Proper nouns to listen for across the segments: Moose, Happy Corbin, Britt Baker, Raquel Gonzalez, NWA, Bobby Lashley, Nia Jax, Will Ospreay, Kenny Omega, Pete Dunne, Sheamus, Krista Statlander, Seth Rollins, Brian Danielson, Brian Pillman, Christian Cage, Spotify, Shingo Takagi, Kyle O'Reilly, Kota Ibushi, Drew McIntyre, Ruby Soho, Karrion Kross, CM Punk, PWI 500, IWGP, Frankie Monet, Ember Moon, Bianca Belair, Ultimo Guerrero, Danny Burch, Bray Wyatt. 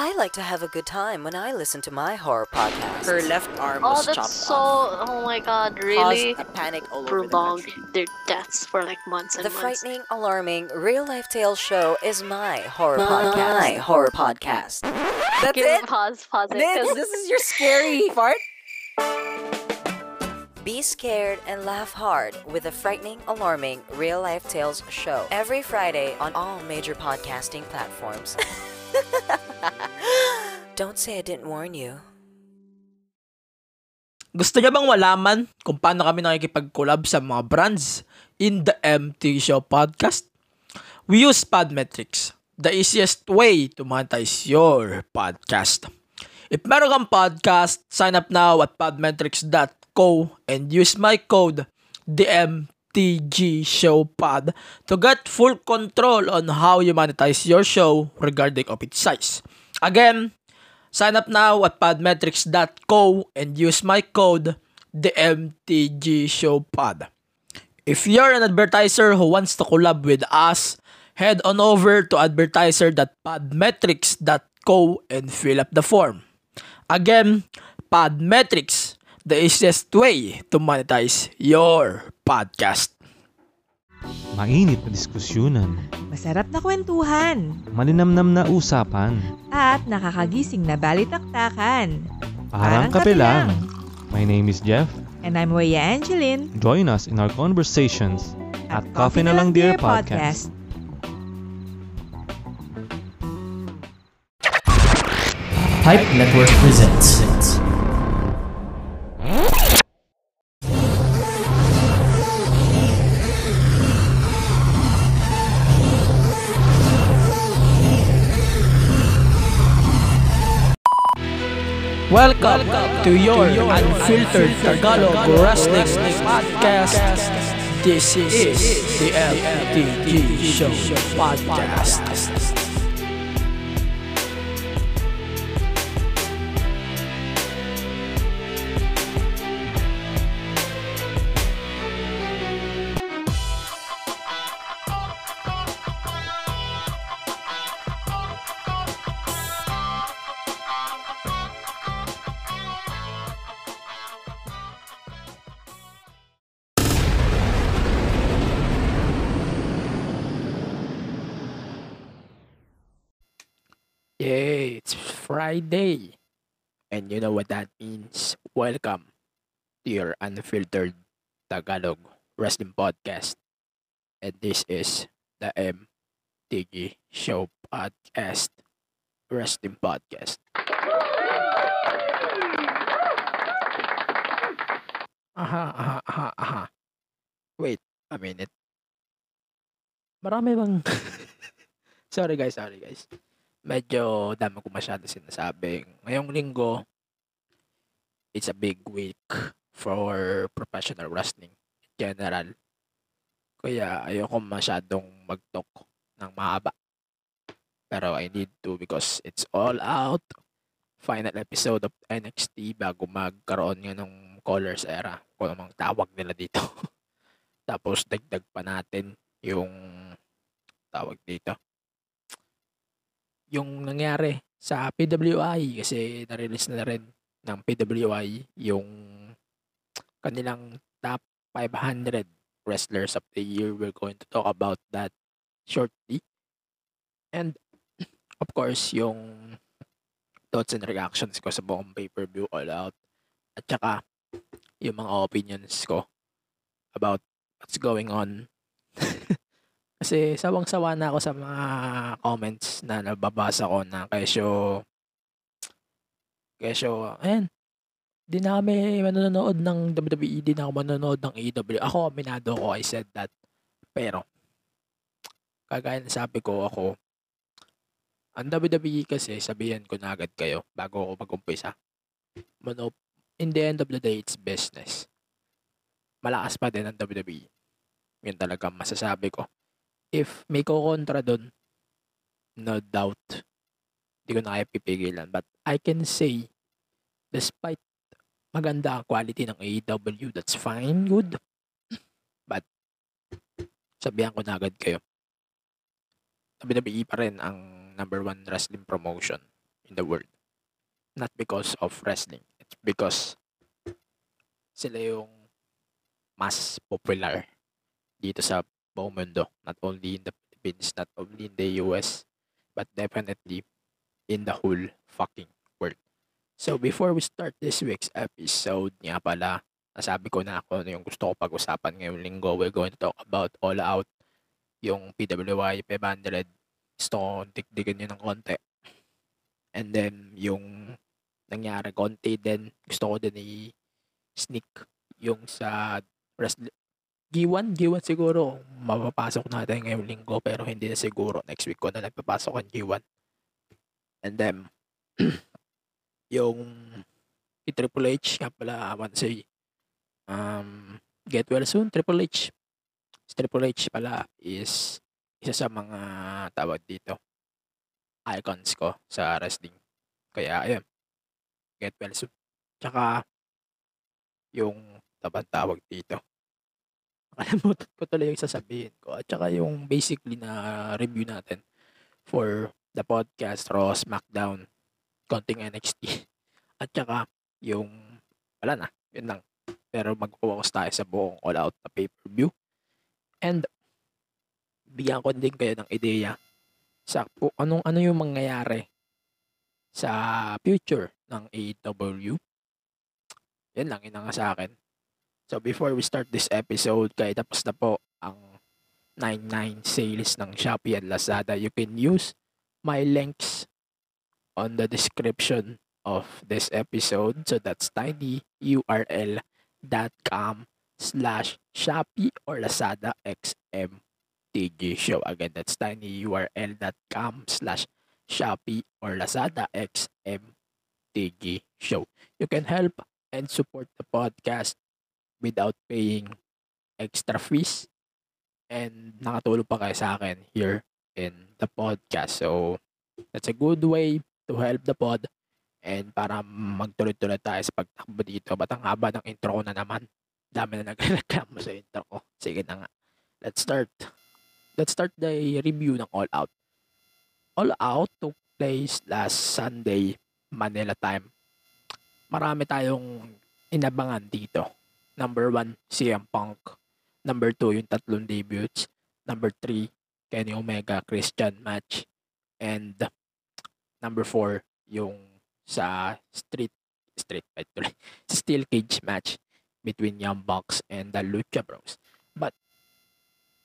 I like to have a good time when I listen to my horror podcast. Her left arm was chopped off. Oh my god, really? Caused a panic all over the country. Prolonged their deaths for like months and months. The frightening, alarming, real-life tale show is my horror podcast. My horror podcast. That's it? Pause it. This is your scary part? Be scared and laugh hard with a frightening, alarming, real-life tales show. Every Friday on all major podcasting platforms. Don't say I didn't warn you. Gusto niyo bang malaman kung paano kami nakikipag-collab sa mga brands in the MTG Show podcast? We use Podmetrics, the easiest way to monetize your podcast. If meron kang podcast, sign up now at podmetrics.co and use my code DMTG ShowPod to get full control on how you monetize your show regarding of its size. Again, sign up now at podmetrics.co and use my code DMTG ShowPod. If you're an advertiser who wants to collab with us, head on over to advertiser.podmetrics.co and fill up the form. Again, Podmetrics, the easiest way to monetize your podcast. Mainit na diskusyonan. Masarap na kwentuhan. Malinamnam na usapan. At nakakagising na balitaktakan. Parang kape lang. My name is Jeff. And I'm Weya Angeline. Join us in our conversations at Coffee Na Lang Dear Podcast. Hype Network presents Welcome to your unfiltered Tagalog wrestling podcast. This is the MTG Show podcast. Friday, and you know what that means. Welcome to your unfiltered Tagalog wrestling podcast, and this is the MTG Show podcast, wrestling podcast. Wait a minute. Marami bang? Sorry guys. Medyo dami ko masyado sinasabing. Ngayong linggo, it's a big week for professional wrestling in general. Kaya ayoko masyadong mag-talk ng mahaba. Pero I need to because it's all out. Final episode of NXT bago magkaroon nga ng Colors Era. Kung anong tawag nila dito. Tapos dagdag pa natin yung tawag dito. Yung nangyari sa PWI kasi na-release na rin ng PWI yung kanilang top 500 wrestlers of the year. We're going to talk about that shortly. And of course, yung thoughts and reactions ko sa buong pay-per-view All Out at saka yung mga opinions ko about what's going on. Kasi sawang-sawa na ako sa mga comments na nababasa ko na kesyo, ayan, di na kami manonood ng WWE, di na ako manonood ng AEW. Ako, aminado ko, I said that. Pero, kagaya na sabi ko ako, ang WWE kasi, sabihan ko na agad kayo bago ako mag-umpisa. In the end of the day, it's business. Malakas pa din ang WWE. Yun talaga masasabi ko. If may kukontra doon, no doubt, hindi ko na kaya pipigilan. But I can say, despite maganda ang quality ng AEW, that's fine, good. But, sabihan ko na agad kayo, WWE pa rin ang number one wrestling promotion in the world. Not because of wrestling. It's because sila yung mas popular dito sa buong mundo. Not only in the Philippines, not only in the US, but definitely in the whole fucking world. So before we start this week's episode, nga pala, nasabi ko na ako yung gusto ko pag-usapan ngayong linggo. We're going to talk about All Out, yung PWI 500. Gusto ko dikdigan yun ng konti. And then yung nangyari konti din, gusto ko din i-sneak yung sa wrestling. G1 siguro mapapasok natin ngayong linggo, pero hindi na siguro next week ko na lang papasok ang G1. And then yung Triple H nga pala, I want to say get well soon Triple H. Triple H pala is isa sa mga tawag dito icons ko sa wrestling. Kaya ayun, get well soon. Tsaka yung tawag dito, nakalimutan ko tuloy yung sasabihin ko. At saka yung basically na review natin for the podcast, Raw, SmackDown, konting NXT. At saka yung, wala na, yun lang. Pero mag-focus tayo sa buong All Out na pay-per-view. And bigyan ko din kayo ng ideya sa kung anong-ano yung mangyayari sa future ng AEW. Yan lang, yun nga sa akin. So before we start this episode, kahit tapos na po ang 99 sales ng Shopee and Lazada, you can use my links on the description of this episode. So that's tinyurl.com/Shopee or Lazada XMTG Show. Again, that's tinyurl.com/Shopee or Lazada XMTG Show. You can help and support the podcast without paying extra fees, and nakatulong pa kayo sa akin here in the podcast. So that's a good way to help the pod, and para magtuloy-tuloy tayo sa pagtakbo dito. Ba't ang haba ng intro ko na naman? Dami na nagreklamo sa intro ko. Sige na nga, let's start the review ng All Out. All Out took place last Sunday, Manila time. Marami tayong inabangan dito. Number 1, CM Punk. Number 2, yung tatlong debuts. Number 3, Kenny Omega Christian match. And number 4, yung sa street fight tuloy, steel cage match between Young Bucks and the Lucha Bros. But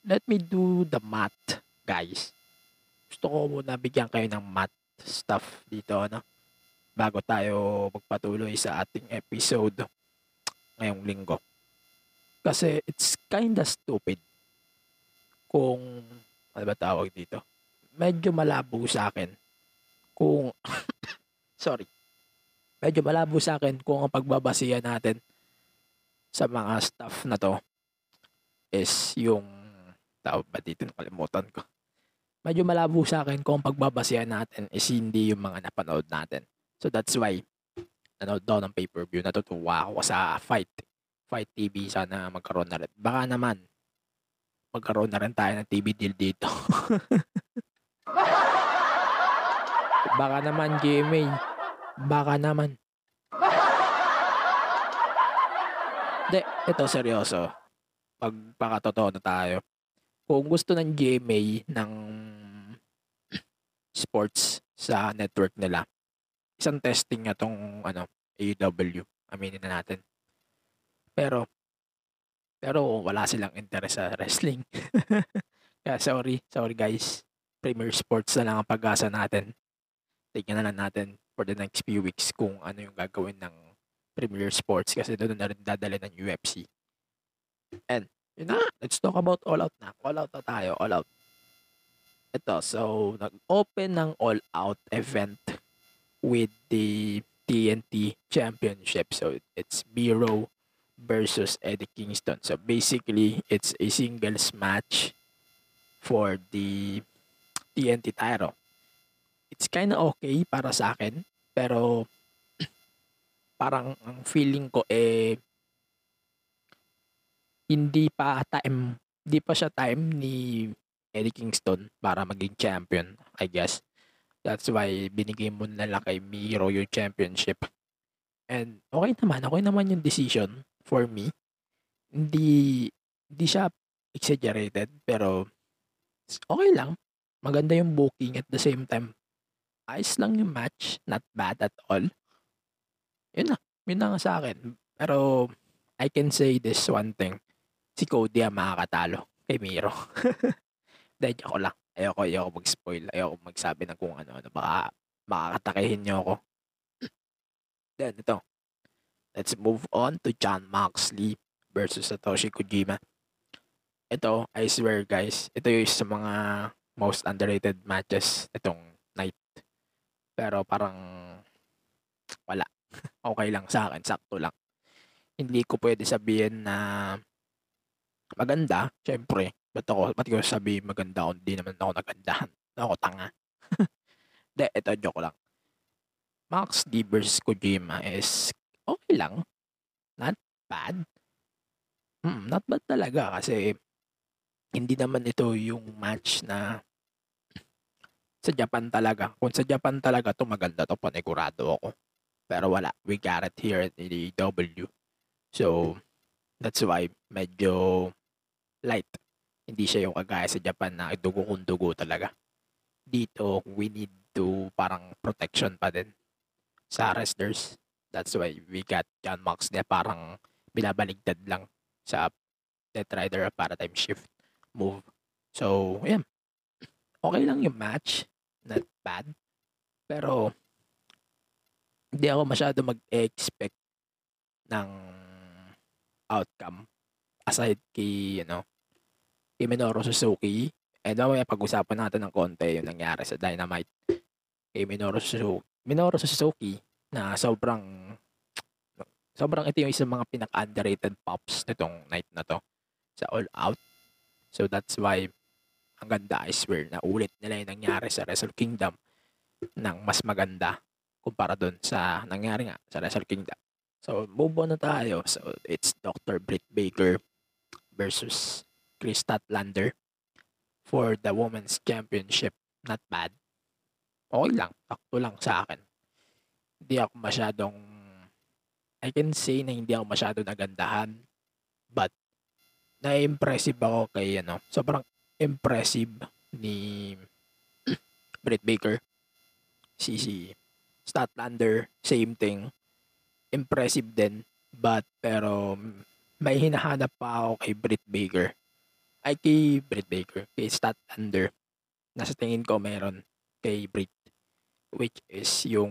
let me do the math, guys. Gusto ko muna bigyan kayo ng math stuff dito, no? Bago tayo magpatuloy sa ating episode ngayong linggo. Kasi it's kinda stupid. Kung ano ba tawag dito? Medyo malabo sa akin kung medyo malabo sa akin kung ang pagbabasihan natin sa mga stuff na to is yung tawag ba dito, nakalimutan ko. Medyo malabo sa akin kung ang pagbabasihan natin is hindi yung mga napanood natin. So that's why daw ng pay-per-view, natutuwa ako sa Fight TV. Sana magkaroon na rin. Baka naman magkaroon na rin tayo ng TV deal dito. Baka naman, GMA. Baka naman. De, ito seryoso. Pagpakatotoo na tayo. Kung gusto ng GMA ng sports sa network nila, isang testing nga tong AEW, aminin na natin. Pero wala silang interest sa wrestling. Kaya sorry guys. Premier sports na lang ang pag-asa natin. Tignan na lang natin for the next few weeks kung ano yung gagawin ng Premier Sports, kasi doon na rin dadali ng UFC. And yun na, let's talk about All Out na. All Out na tayo, All Out. Ito, so nag-open ng All Out event with the TNT Championship. So it's Miro versus Eddie Kingston. So basically, it's a singles match for the TNT title. It's kind of okay para sa akin, pero parang ang feeling ko hindi pa siya time ni Eddie Kingston para maging champion, I guess. That's why binigay mo na lang kay Miro yung championship. And okay naman yung decision for me. Hindi siya exaggerated, pero okay lang. Maganda yung booking at the same time. Ayos lang yung match, not bad at all. Yun na nga sa akin. Pero I can say this one thing. Si Cody ang makakatalo kay Miro. Dahil ako lang. Ayoko mag-spoil. Ayoko magsabi ng kung ano. Baka makakatakihin niyo ako. Then, ito. Let's move on to Jon Moxley versus Satoshi Kojima. Ito, I swear guys, ito yung sa mga most underrated matches itong night. Pero parang wala. Okay lang sa akin. Sakto lang. Hindi ko pwede sabihin na maganda. Siyempre. Ba't ko sabi maganda kung di naman ako nagandahan? Ako tanga. De, eto, joke lang. Max D vs Kojima is okay lang. Not bad. Not bad talaga kasi hindi naman ito yung match na sa Japan talaga. Kung sa Japan talaga ito, maganda ito. Panigurado ako. Pero wala. We got it here at AEW. So, that's why medyo light. Hindi siya yung kagaya sa Japan na dugo-kundugo talaga. Dito, we need to parang protection pa din sa wrestlers. That's why we got Jon Moxley parang binabaligtad lang sa Death Rider Paradigm Shift move. So, yeah. Okay lang yung match. Not bad. Pero, hindi ako masyado mag-expect ng outcome. Aside kay, kay Minoru Suzuki. And mamaya pag-usapan natin ng konti yung nangyari sa Dynamite kay Minoru Suzuki na sobrang ito yung isang mga pinaka-underrated pops nitong night na to sa All Out. So that's why ang ganda, I swear, na ulit nila yung nangyari sa Wrestle Kingdom ng mas maganda kumpara dun sa nangyari nga sa Wrestle Kingdom. So move on na tayo. So it's Dr. Britt Baker versus Krista Statlander for the Women's Championship. Not bad. Okay lang. Takto lang sa akin. Hindi ako masyadong, I can say na hindi ako masyadong nagandahan. But, na-impressive ako kay, sobrang impressive ni Britt Baker. Si Statlander, same thing. Impressive din. Pero, may hinahanap pa ako kay kay Statlander, nasa tingin ko meron kay Britt, which is yung,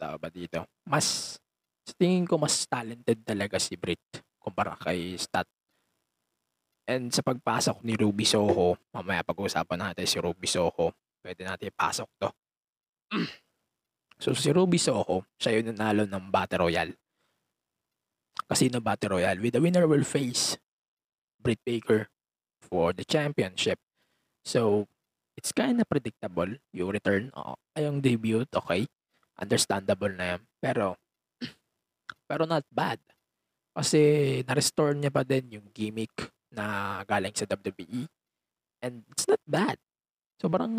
tawag ba dito, sa tingin ko mas talented talaga si Britt kumpara kay Stat. And sa pagpasok ni Ruby Soho, mamaya pag-uusapan natin si Ruby Soho, pwede natin ipasok to. So si Ruby Soho, siya yung nanalo ng Battle Royale. Casino Battle Royale, with the winner will face Britt Baker for the championship. So, it's kind of predictable. Yung return, yung debut, okay. Understandable na yan. Pero not bad. Kasi, na-restore niya pa din yung gimmick na galing sa WWE. And it's not bad. Sobrang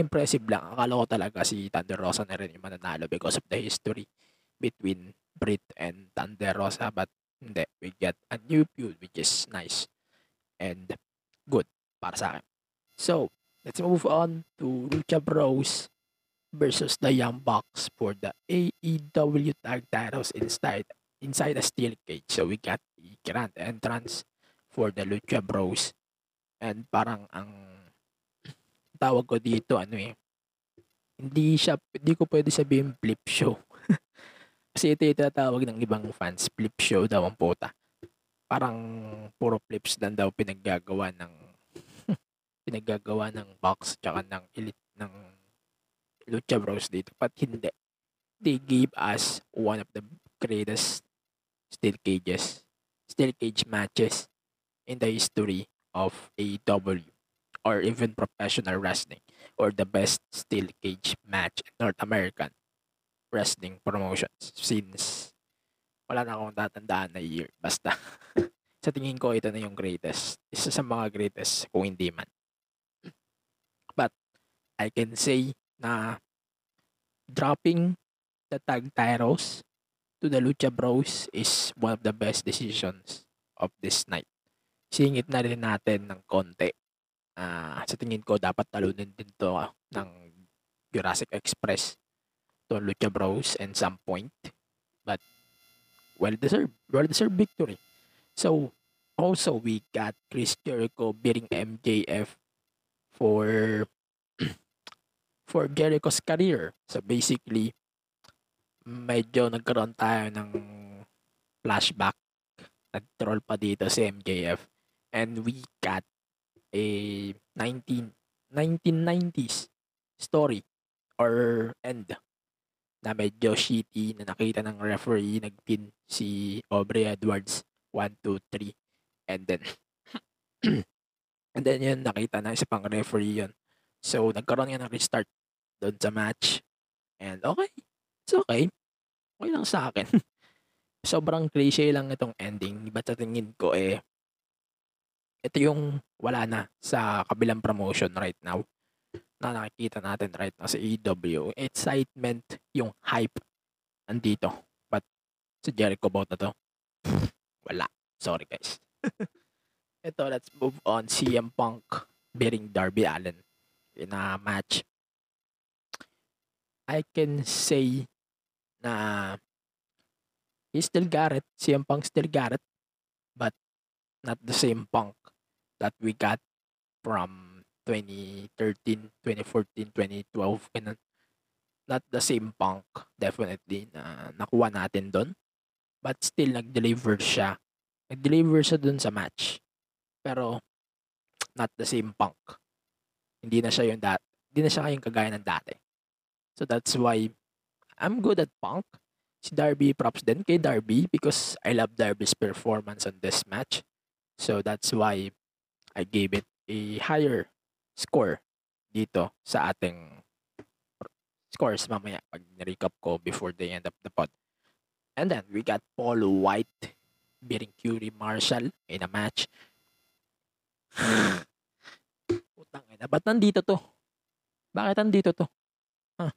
impressive lang. Akala ko talaga si Thunder Rosa na rin yung mananalo because of the history between Britt and Thunder Rosa. But, hindi. We get a new feud, which is nice and good para sa akin. So, let's move on to Lucha Bros versus the Young Bucks for the AEW Tag Titles inside a steel cage. So, we got the grand entrance for the Lucha Bros. And parang ang tawag ko dito, hindi ko pwede sabihin flip show. Kasi ito itatawag ng ibang fans, flip show daw ang puta. Parang puro flips lang daw pinaggagawa ng box tsaka ng elite ng Lucha Bros dito. But hindi. They gave us one of the greatest steel cage matches in the history of AEW or even professional wrestling, or the best steel cage match in North American wrestling promotions since wala na akong tatandaan na year. Basta, sa tingin ko, ito na yung greatest. Isa sa mga greatest, kung hindi man. But, I can say na dropping the tag titles to the Lucha Bros is one of the best decisions of this night. Singit na rin natin ng konti. Sa tingin ko, dapat talunin din to ng Jurassic Express to Lucha Bros at some point. But, well-deserved victory. So, also we got Chris Jericho beating MJF for Jericho's career. So, basically, medyo nagkaroon tayo ng flashback at troll pa dito si MJF. And we got a 1990s story or end na medyo shitty na nakita ng referee, nagpin si Aubrey Edwards 1, 2, 3 and then and then yun, nakita na isa pang referee yun, so nagkaroon nga ng restart doon sa match and okay, it's okay lang sa akin. Sobrang cliche lang itong ending, but sa tingin ko ito yung wala na sa kabilang promotion right now na nakikita natin right now sa AEW. Excitement, yung hype andito. But sa Jericho bout na to, wala. Sorry guys. Ito, let's move on. CM Punk beating Darby Allin in a match. I can say na he's still Garrett. CM Punk still Garrett. But not the same Punk that we got from 2013, 2014, 2012. Ganun. Not the same Punk, definitely, na nakuha natin doon. But still, nag-deliver siya. Nag-deliver siya doon sa match. Pero, not the same Punk. Hindi na siya yung kagaya ng dati. So, that's why I'm good at Punk. Si Darby, props din kay Darby because I love Darby's performance on this match. So, that's why I gave it a higher score dito sa ating scores mamaya pag recap ko before they end up the pod. And then we got Paul White beating Curie Marshall in a match. Putang ina, ba't nandito to? Bakit nandito to? Huh?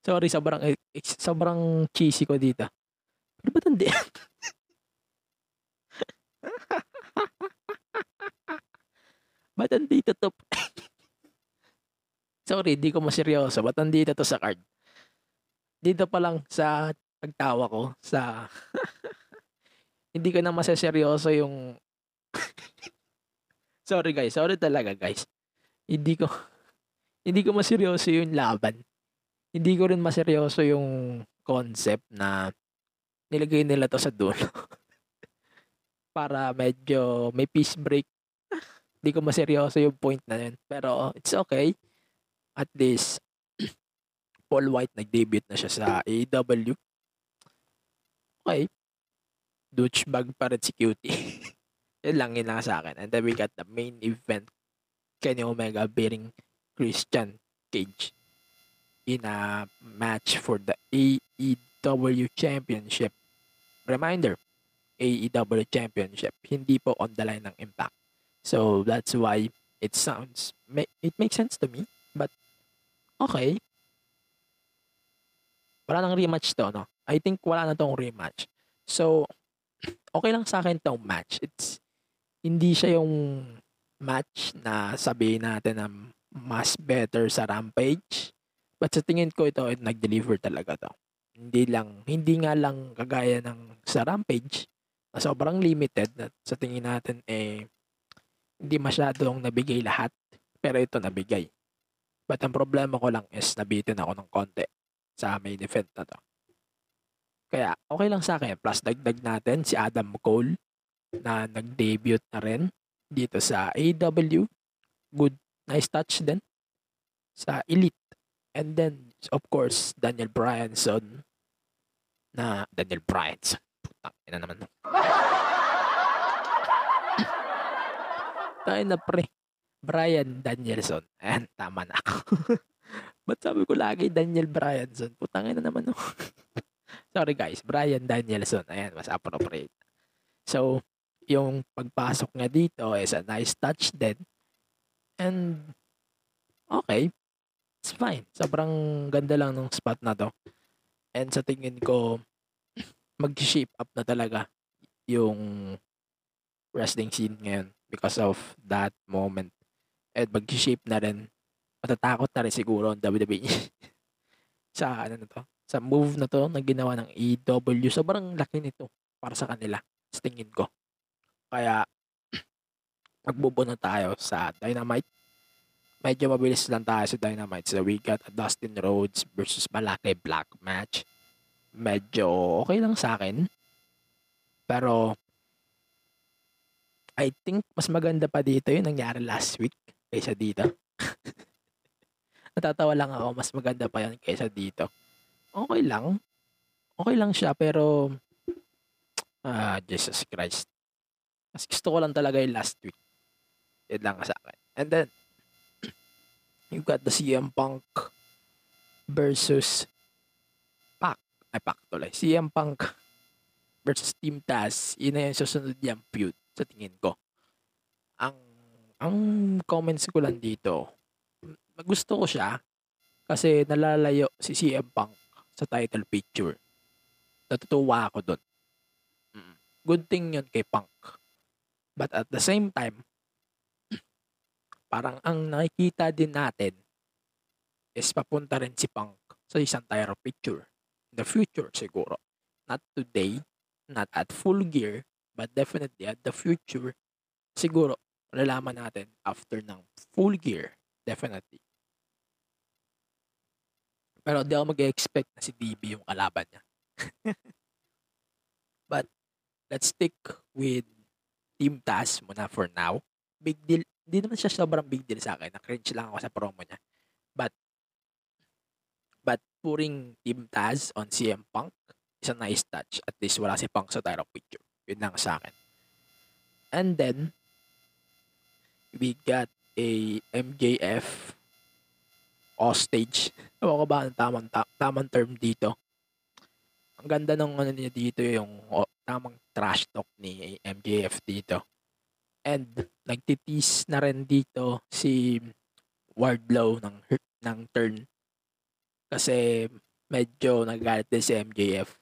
Sorry, sobrang cheesy ko dito. Pero ba't nandito? Ba't andito to? Sorry, di ko maseryoso. Ba't andito to sa card? Dito pa lang sa pagtawa ko, sa hindi ko na maseryoso yung sorry guys, sorry talaga guys. Hindi ko maseryoso yung laban. Hindi ko rin maseryoso yung concept na nilagay nila to sa dulo para medyo may peace break. Hindi ko maseryoso yung point na yun. Pero it's okay. At least, Paul White nag-debut na siya sa AEW. Okay. Douchebag pa rin si Cutie. Yun lang sa akin. And then we got the main event. Kenny Omega beating Christian Cage in a match for the AEW Championship. Reminder, AEW Championship. Hindi po on the line ng Impact. So that's why it makes sense to me, but okay. Wala nang rematch to, no? I think wala na tong rematch. So okay lang sa akin tong match. It's hindi siya yung match na sabihin natin na mas better sa Rampage, but sa tingin ko ito nag-deliver talaga to. Hindi nga lang kagaya ng sa Rampage na sobrang limited na sa tingin natin hindi masyadong nabigay lahat, pero ito nabigay. But ang problema ko lang is nabitin ako ng konti sa main event na to. Kaya okay lang sa akin. Plus dagdag natin si Adam Cole na nag-debut na rin dito sa AEW. Good, nice touch din sa Elite. And then of course Daniel Bryanson. Putang ina naman. Tayo na pre. Brian Danielson. Ayan, tama na ako. Ba't sabi ko lagi Daniel Bryanson? Putangin na naman. Sorry guys, Brian Danielson. Ayan, mas appropriate. So, yung pagpasok nga dito is a nice touch din. And okay, it's fine. Sobrang ganda lang ng spot na to. And sa tingin ko, mag-shape up na talaga yung wrestling scene ngayon because of that moment. At mag-shape na rin. Matatakot na rin siguro ang WWE sa ano na to, sa move na to na ginawa ng AEW. Sobrang laki nito para sa kanila, sa tingin ko. Kaya magbubo na tayo sa Dynamite. Medyo mabilis lang tayo sa Dynamite. So we got a Dustin Rhodes versus Malakai Black match. Medyo okay lang sa akin. Pero I think mas maganda pa dito yung nangyari last week kaysa dito. Natatawa lang ako, mas maganda pa yun kaysa dito. Okay lang. Okay lang siya pero Jesus Christ. Mas gusto ko lang talaga yung last week. Yun lang sa akin. And then you got the CM Punk versus CM Punk versus Team Taz. Yun na yung susunod yung feud sa tingin ko. Ang comments ko lang dito, gusto ko siya kasi nalalayo si CM Punk sa title picture. Natutuwa ako doon. Good thing yun kay Punk. But at the same time, parang ang nakikita din natin is papunta rin si Punk sa isang title picture. The future siguro. Not today, not at full gear, but definitely at the future. Siguro, malalaman natin after ng full gear. Definitely. Pero hindi ako mag-expect na si DB yung kalaban niya. But, let's stick with Team Taz muna for now. Big deal. Hindi naman siya sobrang big deal sa akin. Na-cringe lang ako sa promo niya. But pouring Team Taz on CM Punk is a nice touch. At least wala si Punk sa title picture. Yun lang sa akin. And then, we got a MJF hostage. Ewan ko ba ang tamang term dito. Ang ganda ng ano niya dito, yung tamang trash talk ni MJF dito. And nagtitis na rin dito si Wardlow ng turn. Kasi medyo nagalit din si MJF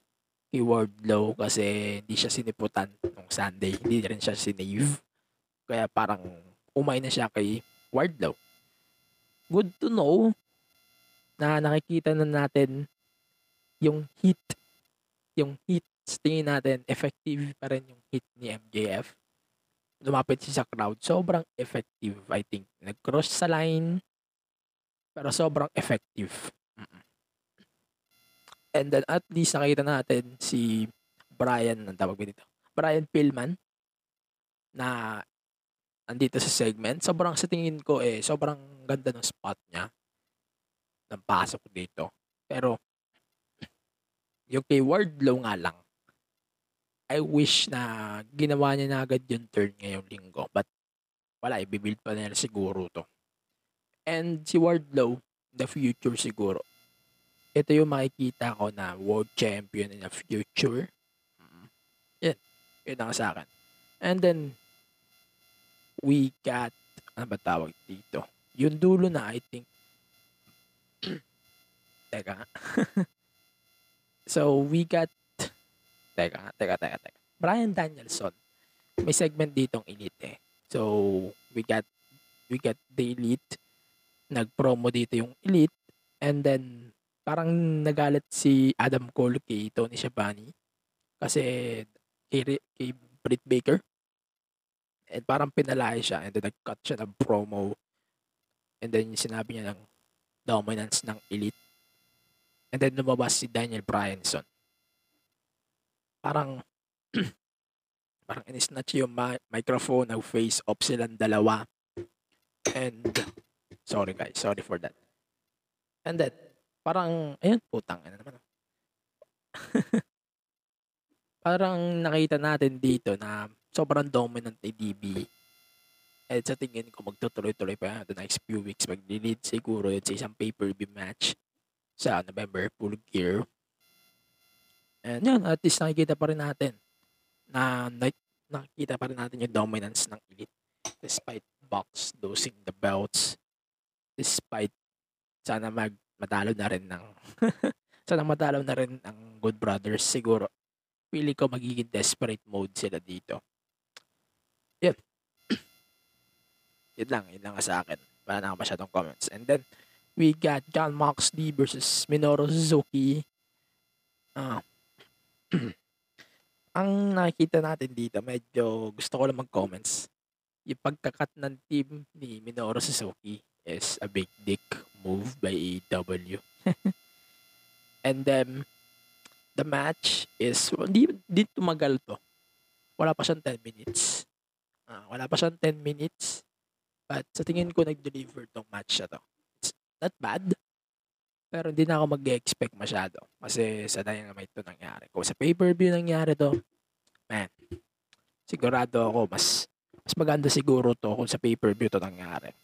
kay Wardlow kasi hindi siya siniputan nung Sunday. Hindi rin siya sinave. Kaya parang umay na siya kay Wardlow. Good to know na nakikita na natin yung heat tingin natin effective pa rin yung hit ni MJF. Lumapit siya sa crowd, sobrang effective. I think nag-cross sa line pero sobrang effective. And then at least nakita natin si Brian Pillman na andito sa segment. Sobrang sa tingin ko sobrang ganda ng spot niya ng pasok dito. Pero yung kay Wardlow nga lang, I wish na ginawa niya na agad yung turn ngayong linggo. But wala, ibibuild pa nila siguro to. And si Wardlow, the future siguro. Ito yung makikita ko na world champion in the future. Yan. Yun ang sa akin. And then, we got, ano ba tawag dito? Yung dulo na, I think. Teka. So, we got... Teka. Brian Danielson. May segment ditong Elite So, we got the Elite. Nag-promo dito yung Elite. And then, parang nagalit si Adam Cole kay Tony Schiavone. Kasi, kay Britt Baker. And parang pinalaya siya. And then, nag-cut siya ng promo. And then, sinabi niya ng dominance ng Elite. And then lumabas si Daniel Bryanson. Parang in-snatch yung microphone, nag-face off silang dalawa. And sorry guys, sorry for that. And then parang ayun, putang ina naman. Parang nakita natin dito na sobrang dominant ni DB. At sa tingin ko magtutuloy-tuloy pa the next few weeks, mag-lead siguro yun sa isang pay-per-view match sa November full gear. And yun, at least nakikita pa rin natin yung dominance ng Elite despite Bucks losing the belts despite sana matalo na rin ng sana matalo na rin ang Good Brothers siguro. Pili ko magiging desperate mode sila dito. Yun. Yun lang sa akin. Wala na masyadong comments. And then, we got Jon Moxley versus Minoru Suzuki. Ang nakikita natin dito, medyo gusto ko lang mag-comments. Yung pagkakat ng team ni Minoru Suzuki is a big dick move by AEW. And then, the match is, hindi tumagal to. Wala pa siyang 10 minutes. But sa tingin ko, nag-deliver tong match na to. It's not bad. Pero hindi na ako mag-expect masyado. Kasi sa Dynamite to nangyari. Kung sa pay-per-view nangyari to, man, sigurado ako mas maganda siguro to kung sa pay-per-view to nangyari.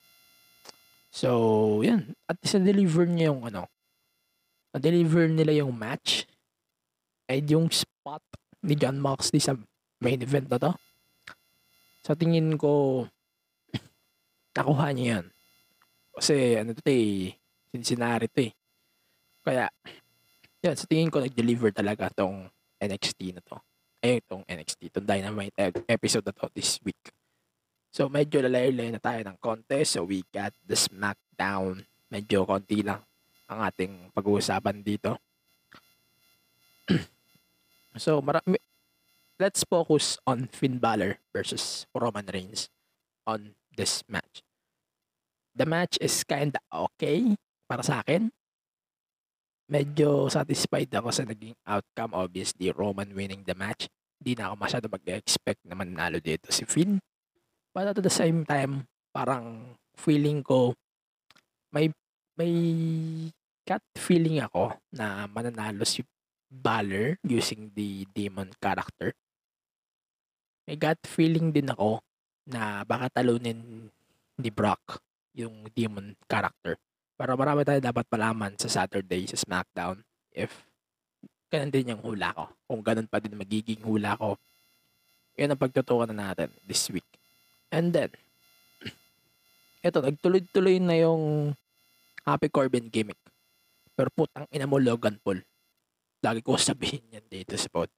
So, yan. At least na-deliver niya yung ano. Na-deliver nila yung match. At yung spot ni Jon Moxley sa main event na to, sa tingin ko, nakuha niya yan. Kasi, Cincinnati to eh. Kaya, yan, sa tingin ko, nag-deliver talaga tong NXT na to. Ay, tong NXT, tong Dynamite episode na to this week. So, medyo lalay-lay na tayo ng konti. So, we got the SmackDown. Medyo konti lang ang ating pag-uusapan dito. So, let's focus on Finn Balor versus Roman Reigns on this match. The match is kinda okay para sa akin. Medyo satisfied ako sa naging outcome. Obviously, Roman winning the match. Hindi na ako masyado mag-expect na manalo dito si Finn. But at the same time, parang feeling ko, may gut feeling ako na mananalo si Balor using the demon character. May gut feeling din ako na baka talunin ni Brock yung demon character. Pero marami tayo dapat palaman sa Saturday sa SmackDown if ganun din yung hula ko. Kung ganun pa din magiging hula ko, yun ang pagtutukan na natin this week. And then, eto, nagtuloy-tuloy na yung Happy Corbin gimmick. Pero putang ina mo, Logan Paul. Lagi ko sabihin yan dito sa pod.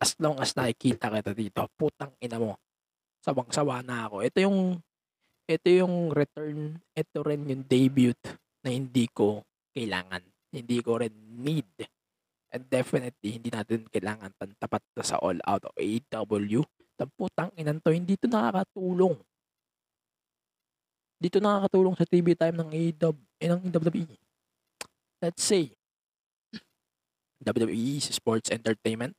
As long as nakikita kita dito, putang ina mo, sawang-sawa na ako. Ito yung return, ito rin yung debut na hindi ko kailangan. Hindi ko rin need. And definitely, hindi natin kailangan tantapat na sa All Out o AEW. Putang ina to, hindi to nakakatulong. Dito nakakatulong sa TV time ng AEW. Let's say, WWE is sports entertainment,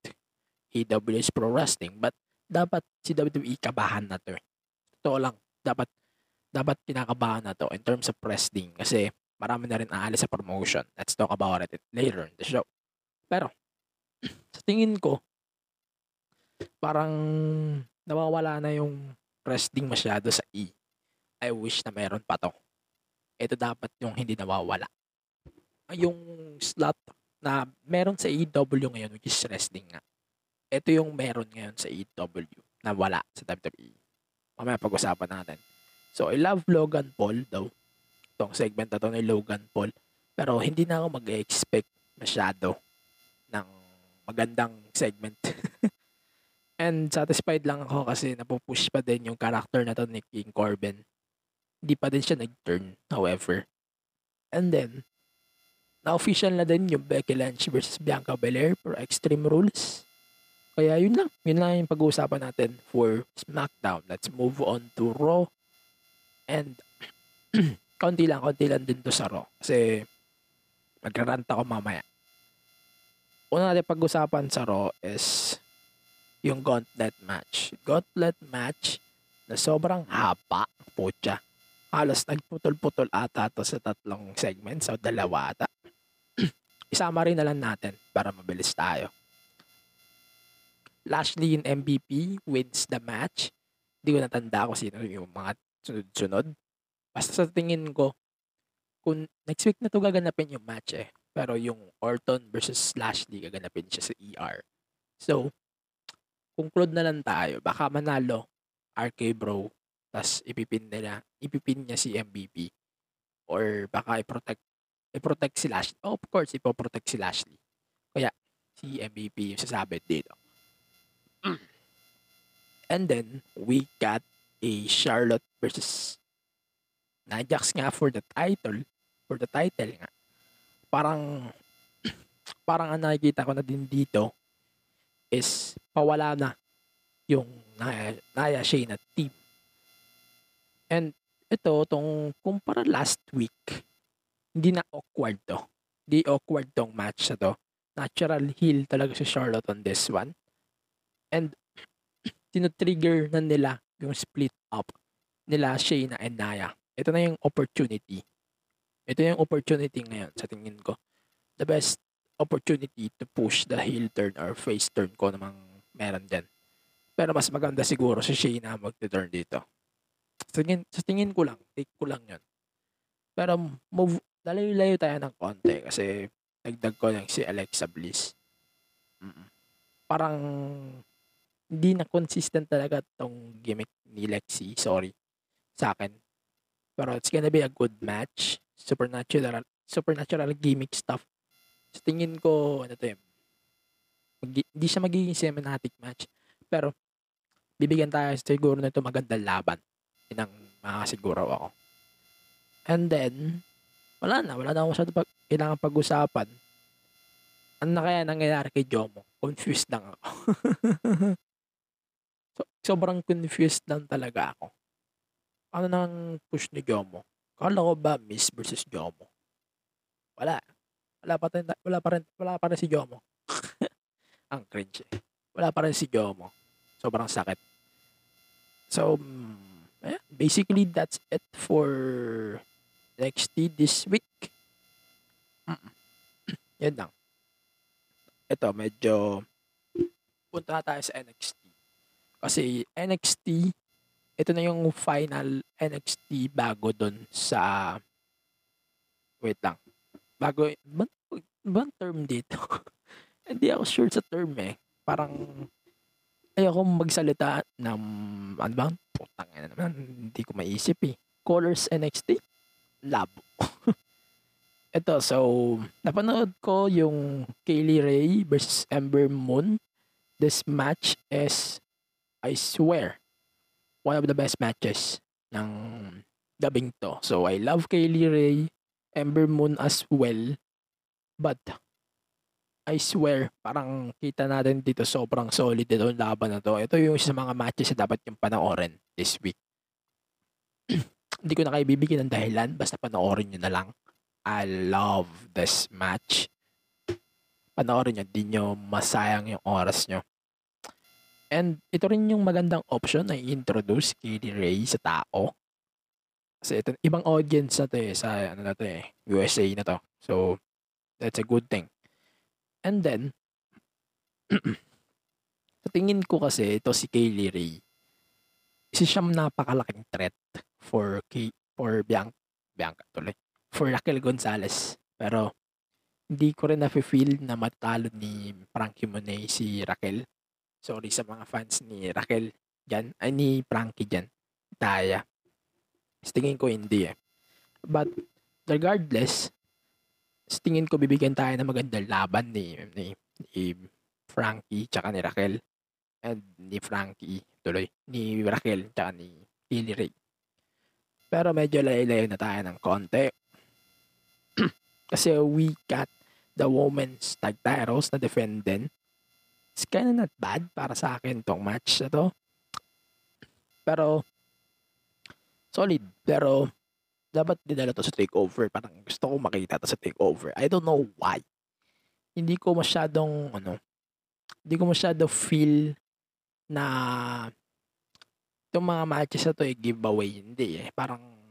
AEW is pro wrestling, but dapat si WWE kabahan na to. Totoo lang, dapat kinakabahan na to in terms of wrestling kasi marami na rin aalis sa promotion. Let's talk about it later in the show. Pero, sa tingin ko, parang nawawala na yung wrestling masyado sa E. I wish na mayroon pa to. Ito dapat yung hindi nawawala. Yung slot na meron sa AEW ngayon, which is wrestling nga. Ito yung meron ngayon sa AEW na wala sa WWE. Mamaya pag-usapan natin. So, I love Logan Paul daw. Itong segment na to ni Logan Paul. Pero hindi na ako mag-expect masyado ng magandang segment. And satisfied lang ako kasi napupush pa din yung character na to ni King Corbin. Hindi pa din siya nag-turn, however. And then, na-official na din yung Becky Lynch versus Bianca Belair for Extreme Rules. Kaya yun lang yung pag-uusapan natin for SmackDown. Let's move on to Raw. And konti lang din to sa Raw. Kasi mag-rant ako mamaya. Una natin pag-usapan sa Raw is yung gauntlet match. Gauntlet match na sobrang haba, pocha. Alas nagputol-putol ata to sa tatlong segments o dalawa ata. Isama rin na lang natin para mabilis tayo. Lashley yung MVP wins the match. Hindi ko natanda kung sino yung mga sunod-sunod. Basta sa tingin ko, kung next week na to gaganapin yung match eh. Pero yung Orton versus Lashley gaganapin siya sa ER. So, conclude na lang tayo. Baka manalo RK Bro. Tapos ipipin niya si MVP. or baka i-protect si Lashley. Oh, of course, ipoprotect si Lashley. Kaya si MVP yung sasabit dito. And then, we got a Charlotte versus Najax nga for the title nga. Parang ang nakikita ko na din dito is pawala na yung Naya Shayna team. And ito, itong kumpara last week, hindi na awkward to. Hindi awkward tong match na to. Natural heel talaga si Charlotte on this one. And tino-trigger na nila yung split up nila Shayna and Naya. Ito na yung opportunity. Ito yung opportunity ngayon sa tingin ko. The best opportunity to push the heel turn or face turn ko namang meron din. Pero mas maganda siguro si Shayna mag-turn dito. Sa tingin ko lang, take ko lang yun. Pero layo tayo ng konti kasi nagdag ko lang si Alexa Bliss. Parang hindi na consistent talaga tong gimmick ni Lexi, sorry, sa akin. Pero it's gonna be a good match. Supernatural gimmick stuff. Sa tingin ko, ano to yun, hindi siya magiging cinematic match. Pero bibigyan tayo siguro na ito magandang laban. Yun ang makasiguro ako. And then, wala na akong masyado kailangan pag-usapan. Ano na kaya nangyayari kay Jomo? Confused lang ako. Sobrang confused lang talaga ako. Ano nang push ni Jomo? Kala ko ba Miz versus Jomo? Wala. Wala pa rin si Jomo. Ang cringe eh. Wala pa rin si Jomo. Sobrang sakit. So, basically that's it for NXT this week. Yan lang. Ito, medyo punta na tayo sa NXT. Kasi NXT, ito na yung final NXT bago dun sa... Wait lang. Bago... Bang term dito? Hindi ako sure sa term eh. Parang... Ayoko magsalita ng... Ano bang? Putang ina naman. Hindi ko maiisip eh. Colors NXT? Labo. Ito, so, napanood ko yung Kayla Rae versus Ember Moon. This match is, I swear, one of the best matches ng gabing to. So, I love Kayla Rae, Ember Moon as well. But, I swear, parang kita natin dito sobrang solid dito yung laban na to. Ito yung isa sa mga matches na dapat yung panoorin this week. Hindi ko na kayo bibigyan ng dahilan, basta panoorin nyo na lang. I love this match. Panoorin nyo, di nyo masayang yung oras nyo. And ito rin yung magandang option na i-introduce Kayla Rae sa tao. Kasi ito, ibang audience na to eh, sa ano na to eh, USA na to. So, that's a good thing. And then, sa tingin ko kasi, ito si Kayla Rae. Isa siyang napakalaking threat for Bianca tuloy. For Raquel Gonzalez. Pero, hindi ko rin na-feel na matalo ni Frankie Monet si Raquel. Sorry sa mga fans ni Raquel dyan. Ay, ni Frankie dyan. Taya. Tingin ko hindi eh. But, regardless, tingin ko bibigyan tayo ng magandang laban ni Frankie tsaka ni Raquel. And ni Frankie tuloy. Ni Raquel tsaka ni Kayla Rae. Pero medyo layo-layo na tayo ng konti. Kasi we got the women's tag titles na defend din. It's kinda not bad para sa akin tong match na to. Pero, solid. Pero, dapat dinala to sa takeover. Parang gusto ko makita to sa takeover. I don't know why. Hindi ko masyado feel na itong mga matches na to ay giveaway. Hindi eh. Parang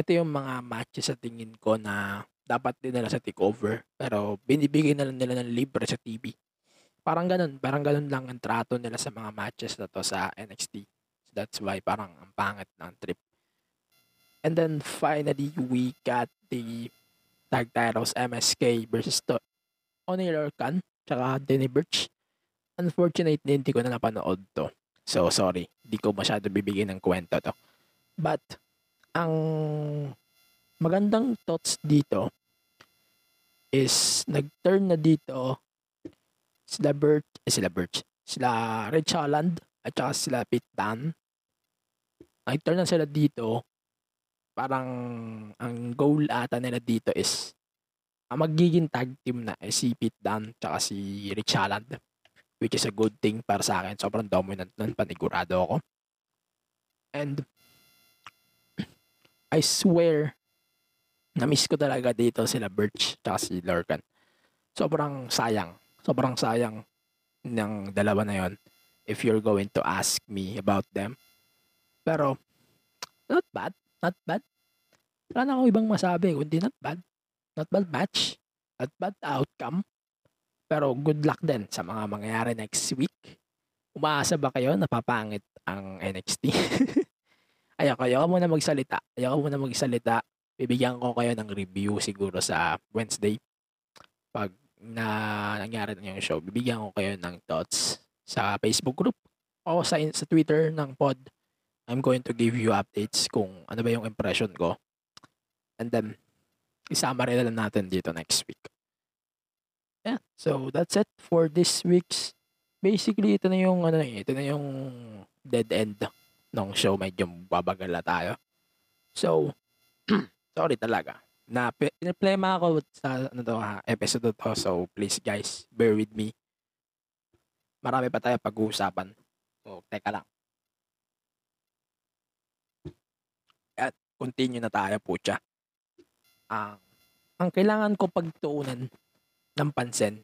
ito yung mga matches sa tingin ko na dapat din nila sa takeover pero binibigay na lang nila ng libre sa TV. Parang ganun lang ang trato nila sa mga matches na to sa NXT. So that's why parang ang pangit ng trip. And then finally, we got the tag titles MSK versus Oney Lorcan tsaka Danny Burch. Unfortunately, hindi ko na napanood to. So sorry, hindi ko masyado bibigyan ng kwento to. But, ang magandang thoughts dito is nag-turn na dito sila Rich Swann at saka sila Pete Dunne. Nag-turn na sila dito. Parang ang goal ata nila dito is ang magiging tag team na si Pete Dunne at si Rich Swann, which is a good thing para sa akin. Sobrang dominant nun, panigurado ako. And I swear na-miss ko talaga dito sila Birch at si Lorcan. Sobrang sayang ng dalawa na yon if you're going to ask me about them. Pero not bad. Wala na akong ibang masabi kundi not bad match, not bad outcome. Pero good luck din sa mga mangyayari next week. Umaasa ba kayo na papangit ang NXT? Ayoko muna magsalita. Bibigyan ko kayo ng review siguro sa Wednesday. Pag na nangyari na yung show, bibigyan ko kayo ng thoughts sa Facebook group o sa Twitter ng pod. I'm going to give you updates kung ano ba yung impression ko. And then, isama rin lang natin dito next week. Yeah, so that's it for this week's. Basically, ito na yung dead end ng show. Medyo babagala tayo. So, sorry talaga. Pinaplema ako sa episode to. So, please guys, bear with me. Marami pa tayo pag-uusapan. So, teka lang. At continue na tayo po siya. Ang kailangan ko pagtuunan ng pansin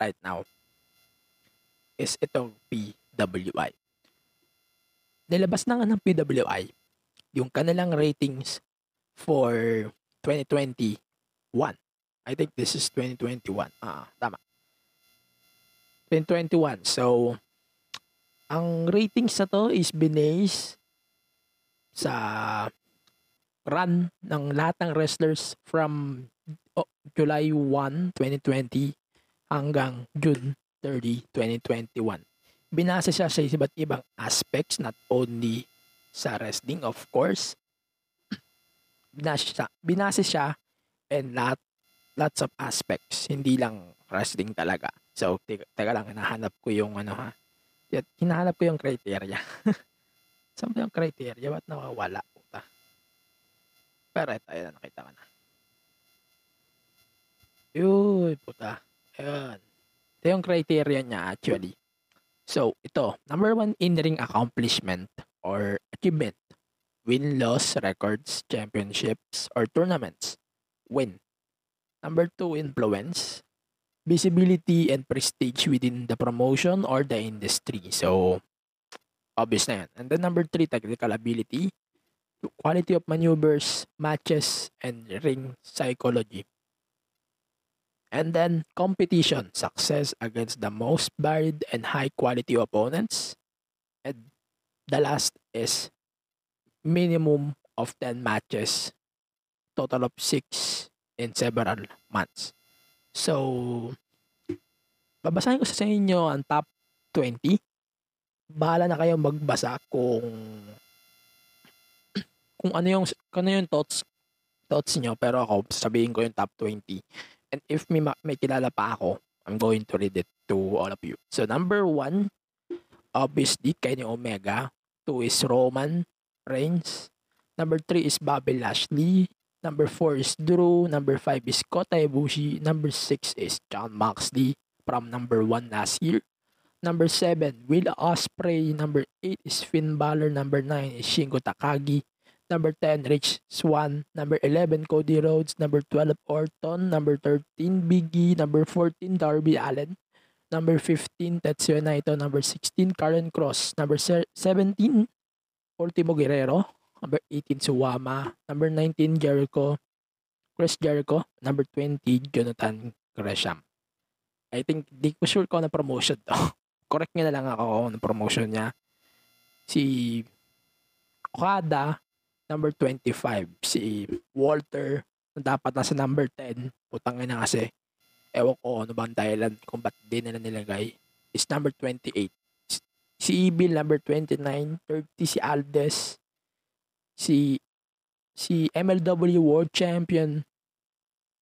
right now is itong PWI. Nilabas na nga ng PWI yung kanilang ratings for 2021. I think this is 2021. Tama. 2021. So, ang ratings na to is binase sa run ng lahat ng wrestlers from July 1, 2020 hanggang June 30, 2021. Binasa siya sa iba't ibang aspects, not only sa wrestling, of course. Binasa siya and lots of aspects, hindi lang wrestling talaga. So, teka lang, hinahanap ko yung criteria. Saan ba yung criteria? Ba't nawawala? Pero ito, ayan, nakita ko na. Uy, puta. Ayan. Ito yung criteria niya actually. So, ito. Number one, in-ring accomplishment or achievement. Win, loss, records, championships, or tournaments. Win. Number two, influence. Visibility and prestige within the promotion or the industry. So, obvious na yan. And then number three, technical ability. Quality of maneuvers, matches, and ring psychology. And then, competition. Success against the most varied and high-quality opponents. And the last is minimum of 10 matches. Total of 6 in several months. So, babasahin ko sa inyo ang top 20. Bahala na kayong magbasa kung ano yung thoughts nyo, pero ako sasabihin ko yung top 20. And if may kilala pa ako, I'm going to read it to all of you. So number 1, obviously Kenny Omega. 2 is Roman Reigns. Number 3 is Bobby Lashley. Number 4 is Drew. Number 5 is Kota Ibushi. Number 6 is Jon Moxley from number 1 last year. Number 7, Will Ospreay. Number 8 is Finn Balor. Number 9 is Shingo Takagi. Number 10, Rich Swann. Number 11, Cody Rhodes. Number 12, Orton. Number 13, Big E. Number 14, Darby Allin. Number 15, Tetsuya Naito. Number 16, Karen Cross. Number 17, Ultimo Guerrero. Number 18, Suwama. Number 19, Chris Jericho. Number 20, Jonathan Gresham. I think, di ko sure ko na promotion to. Correct nga na lang ako na promotion niya. Si Okada, number 25, si Walter na dapat nasa number 10, putang ina kasi, ewan ko ano ba ang Thailand kung ba't di nila nilagay, is number 28. Si Evil, number 29, 30 si Aldes, si si MLW World Champion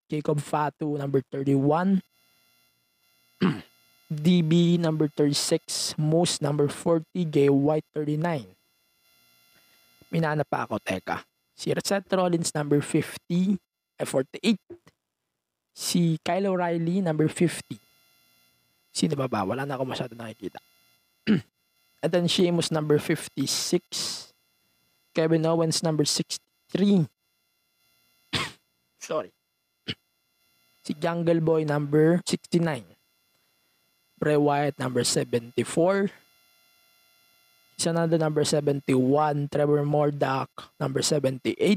Jacob Fatu, number 31. DB, number 36. Moose, number 40. Jay White, 39. Minana pa ako, teka. Si Seth Rollins, number 50. 48. Si Kyle O'Reilly, number 50. Sino ba ba? Wala na ako masyado nakikita. And then Sheamus, number 56. Kevin Owens, number 63. Sorry. Si Jungle Boy, number 69. Bray Wyatt, number 74. Si Sanado, number 71. Trevor Murdoch, number 78.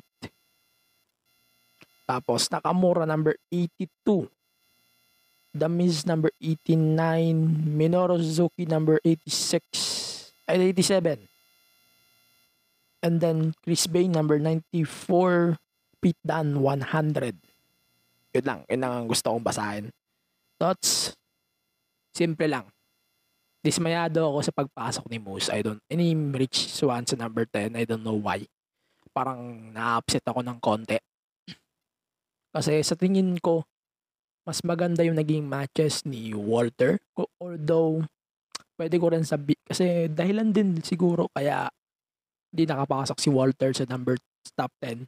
Tapos Nakamura, number 82. The Miz, number 89. Minoru Suzuki, number 87. And then Chris Bane, number 94. Pete Dunne, 100. Yun lang. Yun lang ang gusto kong basahin. Thoughts? Simple lang. Dismayado ako sa pagpasok ni Moose. Any Rich Swann sa number 10. I don't know why. Parang na-upset ako ng konti. Kasi sa tingin ko, mas maganda yung naging matches ni Walter. Although, pwede ko rin sabi, kasi dahilan din siguro kaya hindi nakapasok si Walter sa number top 10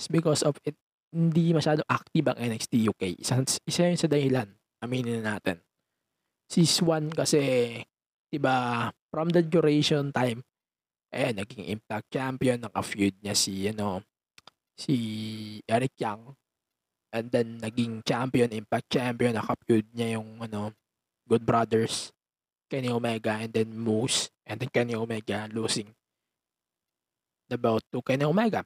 is because of it, hindi masyado active ang NXT UK. Isa yun sa dahilan. Aminin na natin. Si Swan kasi, diba, from the duration time, eh, naging Impact Champion, naka-feud niya si, si Eric Young. And then, naging champion, Impact Champion, naka-feud niya yung, Good Brothers, Kenny Omega, and then Moose, and then Kenny Omega losing the belt to Kenny Omega.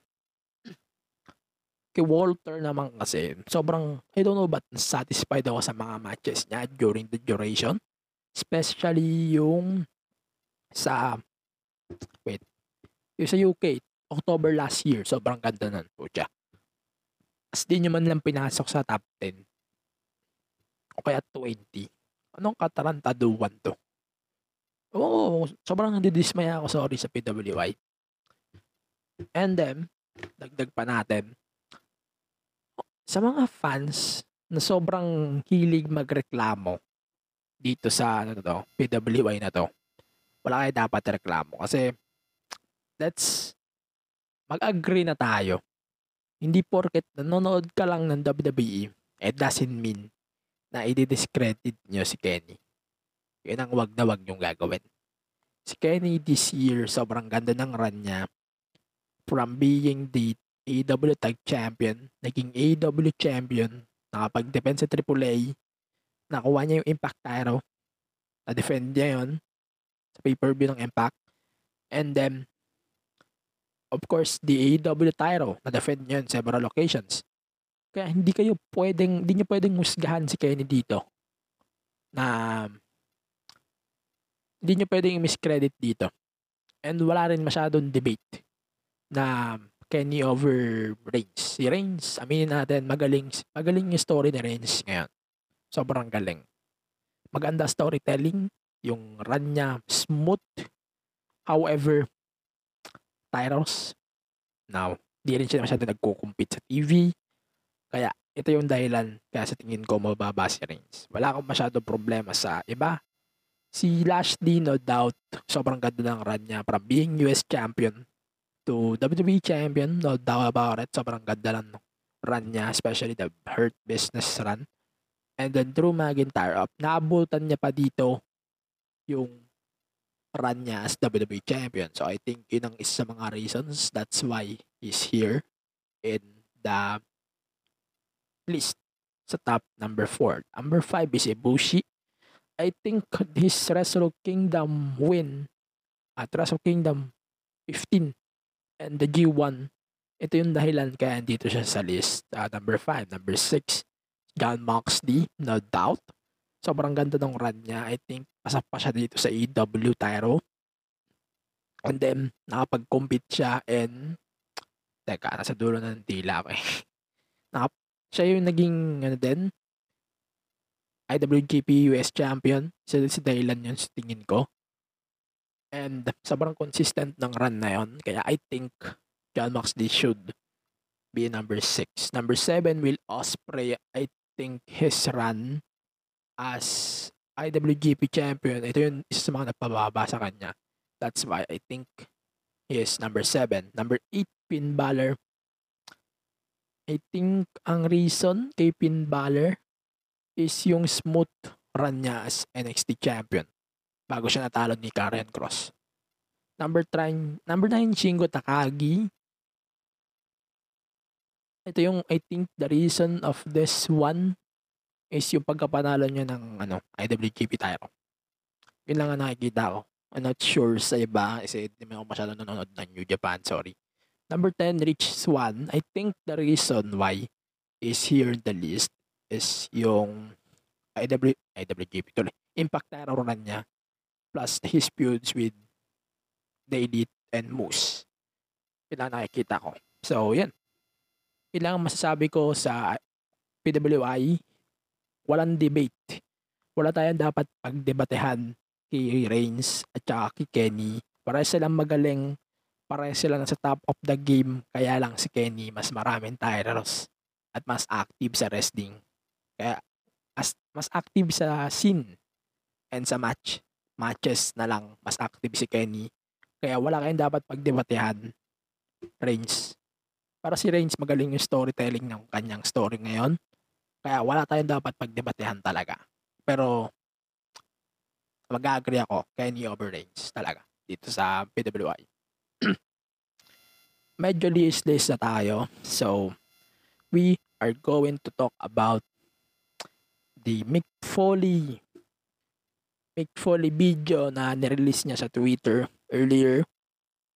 Kay Walter naman kasi, sobrang, I don't know, but satisfied ako sa mga matches niya during the duration. Especially yung sa UK, October last year, sobrang ganda nun po siya. As di nyo man lang pinasok sa top 10. O kaya 20. Anong katarantaduan to? Oo, sobrang nadidismaya ako, sorry, sa PWI. And then, dagdag pa natin. Sa mga fans na sobrang hilig magreklamo dito sa PWI na to, wala kayo dapat reklamo. Kasi, let's mag-agree na tayo. Hindi porket nanonood ka lang ng WWE, it doesn't mean na i-discredit nyo si Kenny. Yun ang wag na wag nyong gagawin. Si Kenny this year, sobrang ganda ng run niya. From being the AEW Tag Champion, naging AEW Champion, nakapag-defend sa AAA, nakuha niya yung Impact title, na-defend niya yun sa pay-per-view ng Impact. And then, of course, the AEW title, na-defend niya in several locations. Kaya hindi niyo pwedeng musgahan si Kenny dito. Na hindi niyo pwedeng miscredit dito. And wala rin masyadong debate na Kenny over Reigns. Si Reigns, aminin natin, magaling yung story ni Reigns ngayon. Sobrang galing. Maganda storytelling, yung run niya smooth. However, Tyros, now, di rin siya masyado nagkukumpit sa TV. Kaya, ito yung dahilan kaya sa tingin ko mababa si Reigns. Wala akong masyado problema sa iba. Si Lashley, no doubt, sobrang ganda ng run niya from being US Champion to WWE Champion, no doubt about it. Sobrang ganda ng run niya, especially the Hurt Business run. And then, Drew McIntyre up. Naabutan niya pa dito yung run niya as WWE Champion. So, I think yun ang isa sa mga reasons. That's why he's here in the list sa top number 4. Number 5 is Ibushi. I think his Wrestle Kingdom win at Wrestle Kingdom 15 and the G1, ito yung dahilan kaya andito siya sa list. Number 5. Number 6, Jon Moxley, no doubt. Sobrang ganda ng run niya. I think pasap pa siya dito sa AEW title. And then, nakapag-compete siya and teka, nasa dulo ng tila ko eh. Siya yung naging IWGP US Champion. Si Daylan yun sa tingin ko. And sobrang consistent ng run na yun. Kaya I think Jon Moxley should be number 6. Number 7, Will Ospreay. I think his run as IWGP champion, ito yung isa sa mga napababa sa kanya. That's why I think he is number 7. Number 8, Finn Balor. I think ang reason kay Finn Balor is yung smooth run niya as NXT champion bago siya natalo ni Karrion Kross. Number 9, Shingo Takagi. Ito yung, I think the reason of this one is yung pagkapanalo niya ng IWGP title. Yun lang ang nakikita ko. I'm not sure sa iba kasi hindi mo masyado nanonood ng New Japan, sorry. Number 10, Rich Swann. I think the reason why is here in the list is yung IWGP tuloy. Impact na run niya plus his feuds with The Elite and Moose. Ilang nakikita ko. So, yan. Ilang masasabi ko sa PWI, walang debate. Wala tayong dapat pagdebatehan kay Reigns at saka kay Kenny. Para silang magaling. Pareho sila nasa top of the game, kaya lang si Kenny mas maraming titles at mas active sa wrestling. Kaya mas active sa scene and sa matches na lang mas active si Kenny. Kaya wala kayong dapat pagdebatehan, Reigns. Para si Reigns magaling yung storytelling ng kanyang story ngayon. Kaya wala tayong dapat pagdebatehan talaga. Pero mag-agree ako, Kenny over Reigns talaga dito sa PWI. Medyo list na tayo. So, we are going to talk about the Mick Foley video na nirelease niya sa Twitter earlier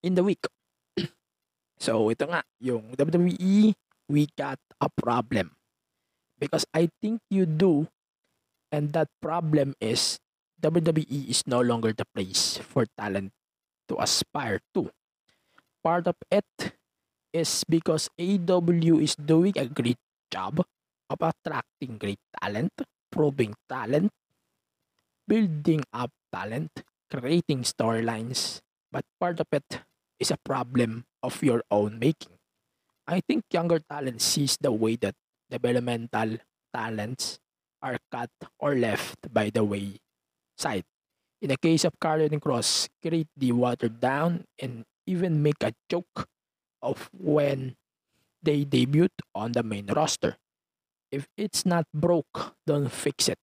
in the week. So, ito nga, yung WWE, we got a problem. Because I think you do, and that problem is WWE is no longer the place for talent to aspire to. Part of it is because AEW is doing a great job of attracting great talent, proving talent, building up talent, creating storylines. But part of it is a problem of your own making. I think younger talent sees the way that developmental talents are cut or left by the wayside. In the case of Karrion Kross, greatly watered down and even make a joke of when they debut on the main roster. If it's not broke, don't fix it.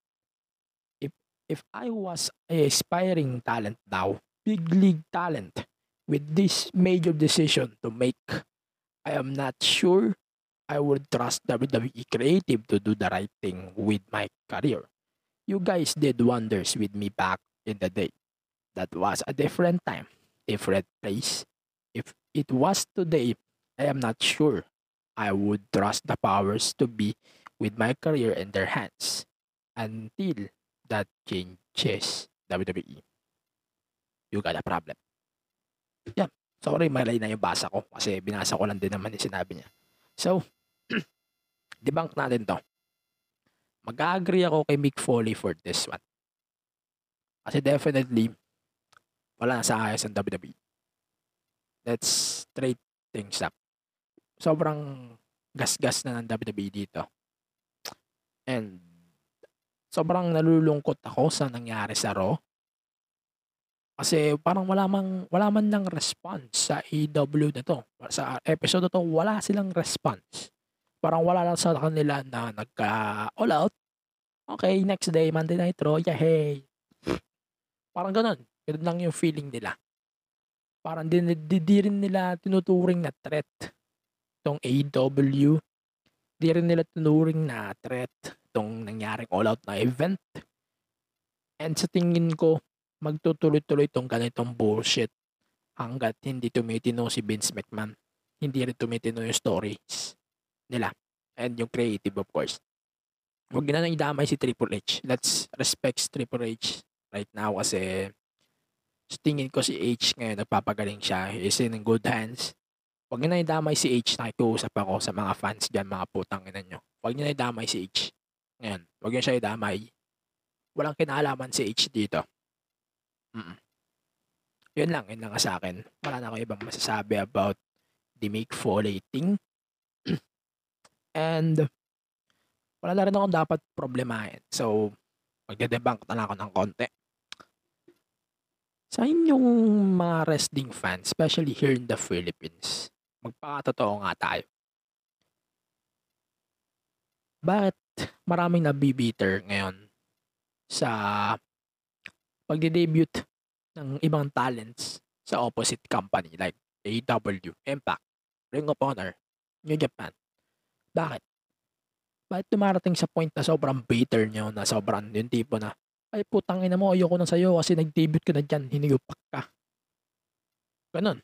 If I was an aspiring talent now, big league talent, with this major decision to make, I am not sure I would trust WWE Creative to do the right thing with my career. You guys did wonders with me back in the day. That was a different time, different place. If it was today, I am not sure I would trust the powers to be with my career in their hands until that changes WWE. You got a problem. Yeah, sorry, malay na yung basa ko kasi binasa ko lang din naman yung sinabi niya. So, debunk natin to. Mag-agree ako kay Mick Foley for this one. Kasi definitely, wala na sa ayos ang WWE. Let's straight things up. Sobrang gas-gas na ng WWE dito. And sobrang nalulungkot ako sa nangyari sa Raw. Kasi parang wala man ng response sa AEW na to. Sa episode na to, wala silang response. Parang wala lang sa kanila na nagka-all out. Okay, next day, Monday Night Raw, yay! Parang ganun. Ganun lang yung feeling nila. Parang di rin nila tinuturing na threat itong AEW. Di rin nila tinuturing na threat itong nangyaring all-out na event. And sa tingin ko, magtutuloy-tuloy itong ganitong bullshit hanggat hindi tumitino si Vince McMahon. Hindi rin tumitino yung stories nila. And yung creative, of course. Huwag na nang idamay si Triple H. Let's respect Triple H right now kasi tingin ko si H ngayon, nagpapagaling siya. He is in good hands. Huwag nyo na idamay si H. Nakikiusap ako sa mga fans dyan, mga putang ina nyo. Huwag nyo na idamay si H. Ngayon, huwag nyo siya idamay. Walang kinalaman si H dito. Yun lang sa akin. Wala na ako ibang masasabi about the Mick Foley thing. And wala na rin akong dapat problemahin. So, magde-debunk na lang ako ng konti. Sa inyong mga wrestling fans, especially here in the Philippines, magpakatotoo nga tayo. Bakit maraming nabibiter ngayon sa pagde-debut ng ibang talents sa opposite company like AEW, Impact, Ring of Honor, New Japan? Bakit? Bakit dumarating sa point na sobrang bitter nyo, na sobrang yung tipo na, ay putang ina mo, ayoko na sa'yo kasi nag-debut ka na dyan, hinigupak ka. Ganun.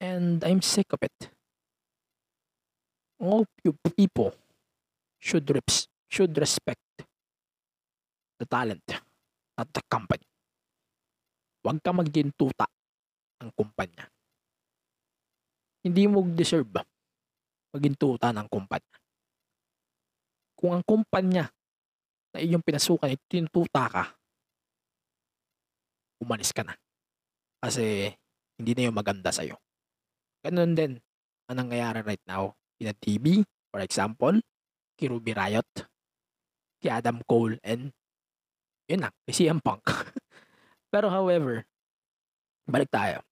And I'm sick of it. All you people should respect the talent at the company. Huwag ka maggintuta ng kumpanya. Hindi mo deserve magintuta ng kumpanya. Kung ang kumpanya na iyong pinasukan ay tinututa ka, umalis ka na. Kasi hindi na yung maganda sa'yo. Ganun din ang nangyayari right now in the TV, for example, kay Ruby Riott, kay Adam Cole, and yun na, kay CM Punk. Pero however, balik tayo.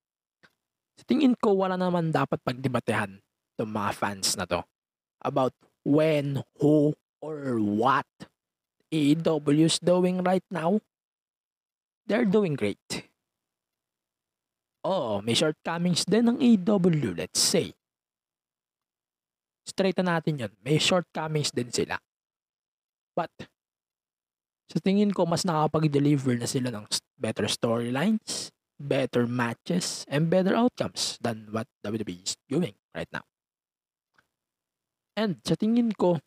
Sa tingin ko, wala naman dapat pagdebatehan itong mga fans na to about when, who, or what AEW's doing right now. They're doing great. Oo, may shortcomings din ng AEW, let's say. Straight na natin yun. May shortcomings din sila. But, sa tingin ko, mas nakapag-deliver na sila ng better storylines, better matches, and better outcomes than what WWE is doing right now. And sa tingin ko,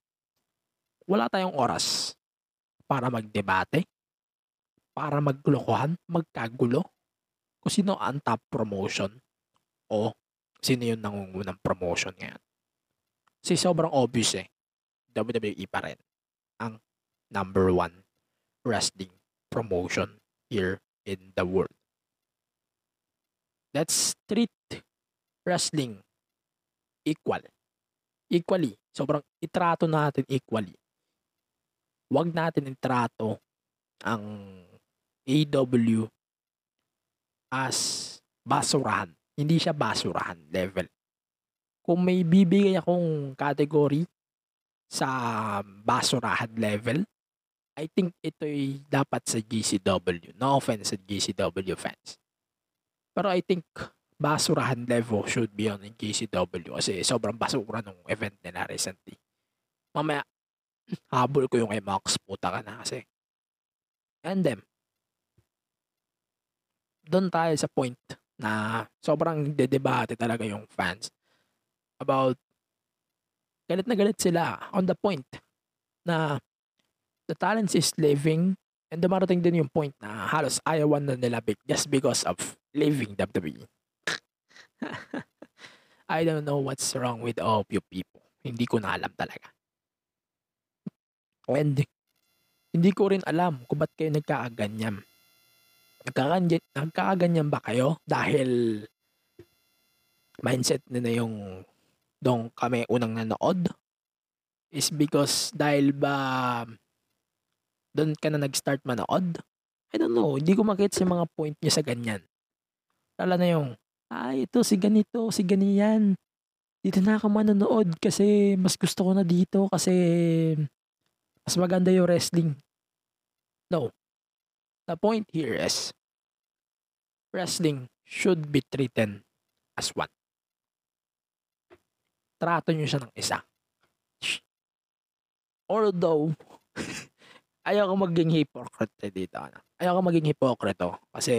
wala tayong oras para magdebate, para maglokohan, magkagulo, kung sino ang top promotion o sino yung nangungunang promotion ngayon. Kasi sobrang obvious eh, WWE pa rin ang #1 wrestling promotion here in the world. Let's treat wrestling equally. Sobrang itrato natin equally. Huwag natin itrato ang AEW as basurahan. Hindi siya basurahan level. Kung may bibigay akong category sa basurahan level, I think ito'y dapat sa GCW. No offense sa GCW fans. Pero I think basurahan level should be on in GCW kasi sobrang basura nung event nila recently. Mamaya, habol ko yung kay Mox, puta ka na kasi. And then, doon tayo sa point na sobrang dedebate talaga yung fans about galit na galit sila on the point na the talent is living. And dumarating din yung point na halos ayawan na nila just because of leaving WWE. I don't know what's wrong with all you people. Hindi ko na alam talaga. And hindi ko rin alam kung ba't kayo nagkakaganyam. Nagkakaganyam ba kayo? Dahil mindset na yung doon kami unang nanood? Is because dahil ba doon ka na nag-start manood? I don't know. Hindi ko makita sa mga point niya sa ganyan. Lala na yung, ito, si ganito, si ganyan. Dito na ako manonood kasi mas gusto ko na dito kasi mas maganda yung wrestling. No. The point here is, wrestling should be treated as one. Trato nyo siya ng isa. Although, ayoko maging hipokrito dito. Ayoko maging hipokrito kasi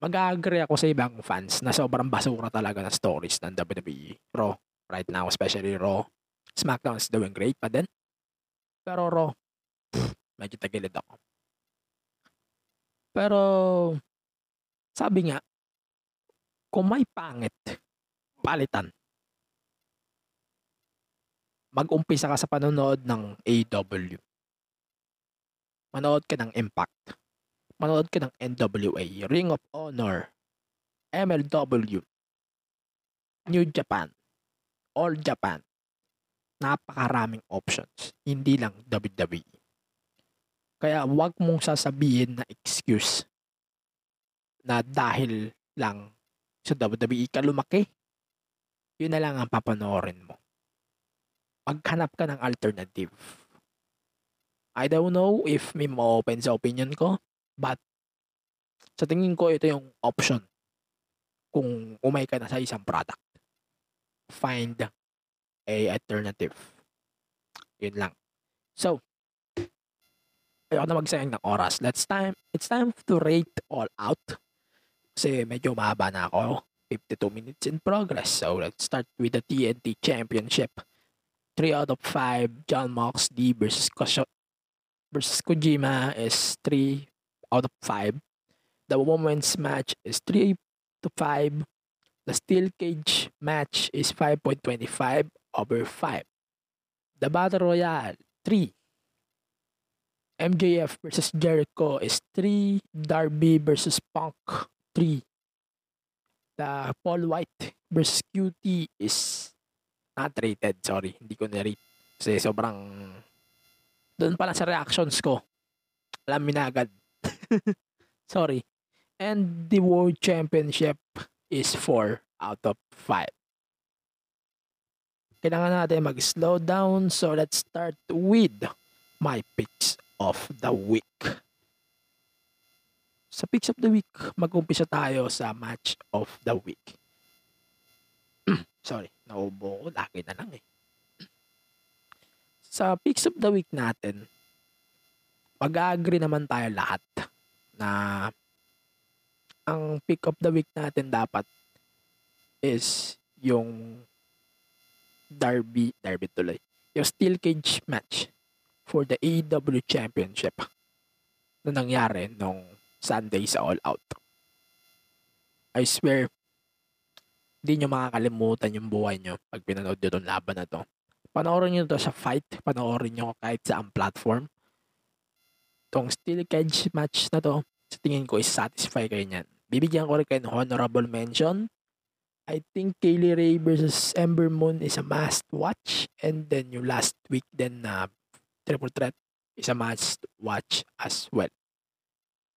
mag-agree ako sa ibang fans na sobrang basura talaga ng stories ng WWE. Raw, right now, especially Raw. SmackDown is doing great pa din. Pero Raw, medyo tagilid ako. Pero, sabi nga, kung may pangit, palitan. Mag-umpisa ka sa panonood ng AEW. Manood ka ng Impact. Manood ka ng NWA, Ring of Honor, MLW, New Japan, All Japan, napakaraming options, hindi lang WWE. Kaya wag mong sasabihin na excuse na dahil lang sa WWE ka lumaki, yun na lang ang papanoorin mo. Maghanap ka ng alternative. I don't know if may ma-open sa opinion ko, but sa tingin ko ito yung option kung umay ka na sa isang product. Find a alternative. Yun lang. So, ayoko na magsayang ng oras. It's time to rate all out. Kasi medyo mahaba na ako. 52 minutes in progress. So let's start with the TNT Championship. 3 out of 5. Jon Moxley versus Kojima is 3 out of 5. The women's match is 3 to 5. The steel cage match is 5.25 over 5. The Battle Royale, 3. MJF versus Jericho is 3. Darby versus Punk, 3. The Paul White versus QT is not rated. Sorry, hindi ko na-rate. Kasi sobrang... doon pala sa reactions ko, alamin na agad. Sorry. And the World Championship is 4 out of 5. Kailangan natin mag-slow down. So let's start with my picks of the week. Sa picks of the week, mag-umpisa tayo sa match of the week. Sorry, naubo ko. Laki na lang eh. Sa picks of the week natin, mag-agree naman tayo lahat na ang pick of the week natin dapat is yung Darby tuloy. Yung steel cage match for the AEW Championship na nangyari nung Sunday sa All Out. I swear, hindi nyo makakalimutan yung buhay nyo pag pinanood nyo itong laban na to. Panoorin nyo to sa fight, panoorin nyo kahit saang platform. Itong steel cage match na to, sa tingin ko is satisfy kayo nyan. Bibigyan ko rin kayo ng honorable mention. I think Kayla Rae versus Ember Moon is a must watch, and then yung last week then na Triple Threat is a must watch as well.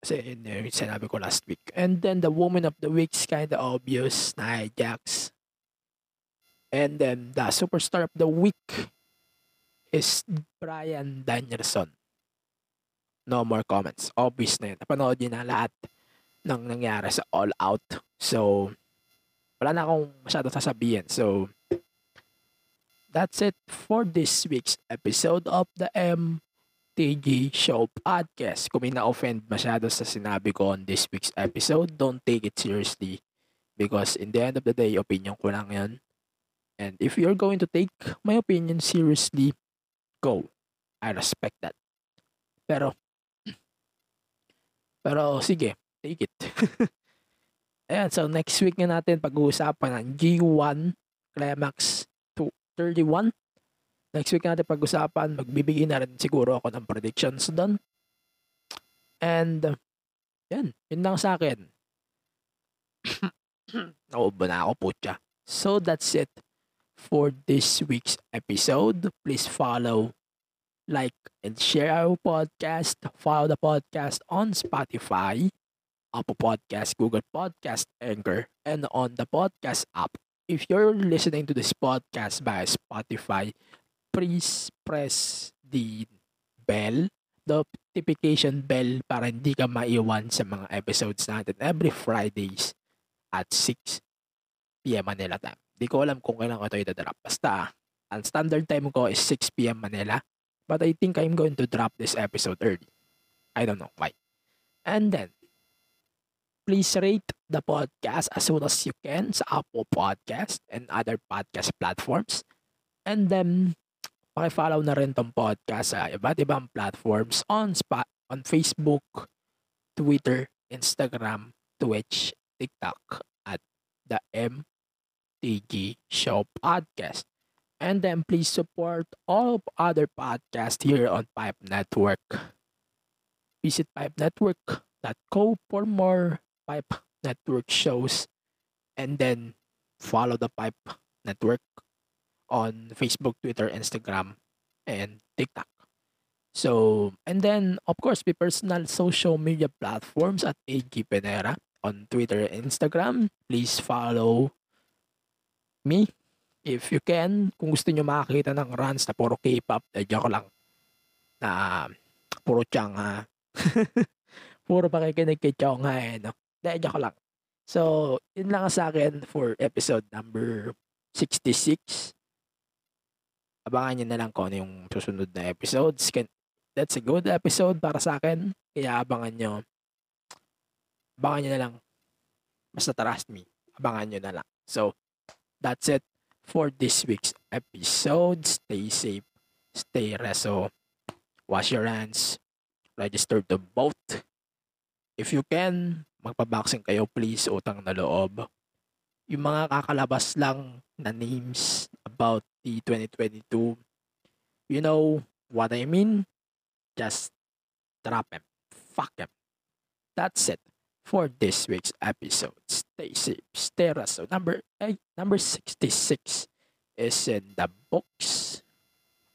Kasi yun yung sinabi ko last week. And then the woman of the week is kinda obvious, Nia Jax. And then the superstar of the week is Brian Danielson. No more comments. Obvious na yun. Napanood yun na lahat ng nangyari sa All Out. So, wala na akong masyado sasabihin. So, that's it for this week's episode of the MTG Show Podcast. Kung may na-offend masyado sa sinabi ko on this week's episode, don't take it seriously. Because in the end of the day, opinion ko lang yan. And if you're going to take my opinion seriously, go. I respect that. Pero sige, take it. Ayan, so next week na natin pag-uusapan ang G1 Climax 31. Next week natin pag-usapan, magbibigay na rin siguro ako ng predictions doon. And, yan. Yun lang sa akin. Naubo na ako, putya. So, that's it for this week's episode. Please follow, like, and share our podcast. Follow the podcast on Spotify, Apple Podcasts, Google Podcasts, Anchor, and on the podcast app. If you're listening to this podcast by Spotify, please press the bell, the notification bell, para hindi ka maiwan sa mga episodes natin every Fridays at 6 p.m. Manila time. Hindi ko alam kung kailan ko ito itadrop. Basta, ang standard time ko is 6 p.m. Manila, but I think I'm going to drop this episode early. I don't know why. And then, please rate the podcast as soon as you can sa Apple Podcast and other podcast platforms. And then, pakifollow na rin tong podcast sa iba't ibang platforms on Facebook, Twitter, Instagram, Twitch, TikTok at the MTG Show Podcast. And then, please support all of other podcasts here on Pipe Network. Visit pipenetwork.co for more Pipe Network shows, and then follow the Pipe Network on Facebook, Twitter, Instagram, and TikTok. So, and then, of course, the personal social media platforms at AG Penera on Twitter and Instagram. Please follow me if you can. Kung gusto nyo makakita ng runs na puro K-pop, joke lang. Na puro Chang, ha? Puro pakikinig kay Chang, ha? Eh, no? Joke lang. So, yun lang sa akin for episode number 66. Abangan nyo na lang kung ano yung susunod na episodes. That's a good episode para sa akin. Kaya abangan nyo. Abangan nyo na lang. Basta trust me. Abangan nyo na lang. So, that's it for this week's episode. Stay safe. Stay reso. Wash your hands. Register to vote. If you can, magpabaksin kayo please. Utang na loob. Yung mga kakalabas lang na names about the 2022, you know what I mean? Just drop him. Fuck him. That's it for this week's episode. Stay safe. Stay reso. Number 66 is in the books.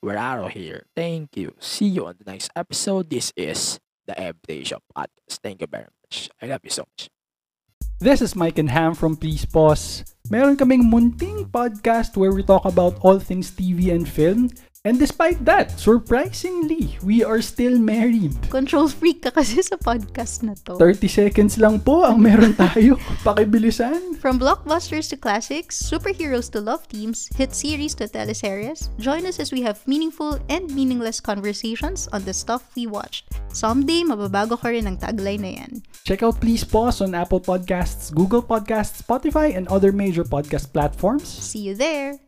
We're out of here. Thank you. See you on the next episode. This is the MTG Show Podcast. Thank you very much. I love you so much. This is Mike and Ham from Please Pause. Meron kaming munting podcast where we talk about all things TV and film. And despite that, surprisingly, we are still married. Control freak ka kasi sa podcast na to. 30 seconds lang po ang meron tayo. Pakibilisan. From blockbusters to classics, superheroes to love teams, hit series to teleseries, join us as we have meaningful and meaningless conversations on the stuff we watched. Someday, mababago ko rin ang tagline na yan. Check out Please Pause on Apple Podcasts, Google Podcasts, Spotify, and other major podcast platforms. See you there!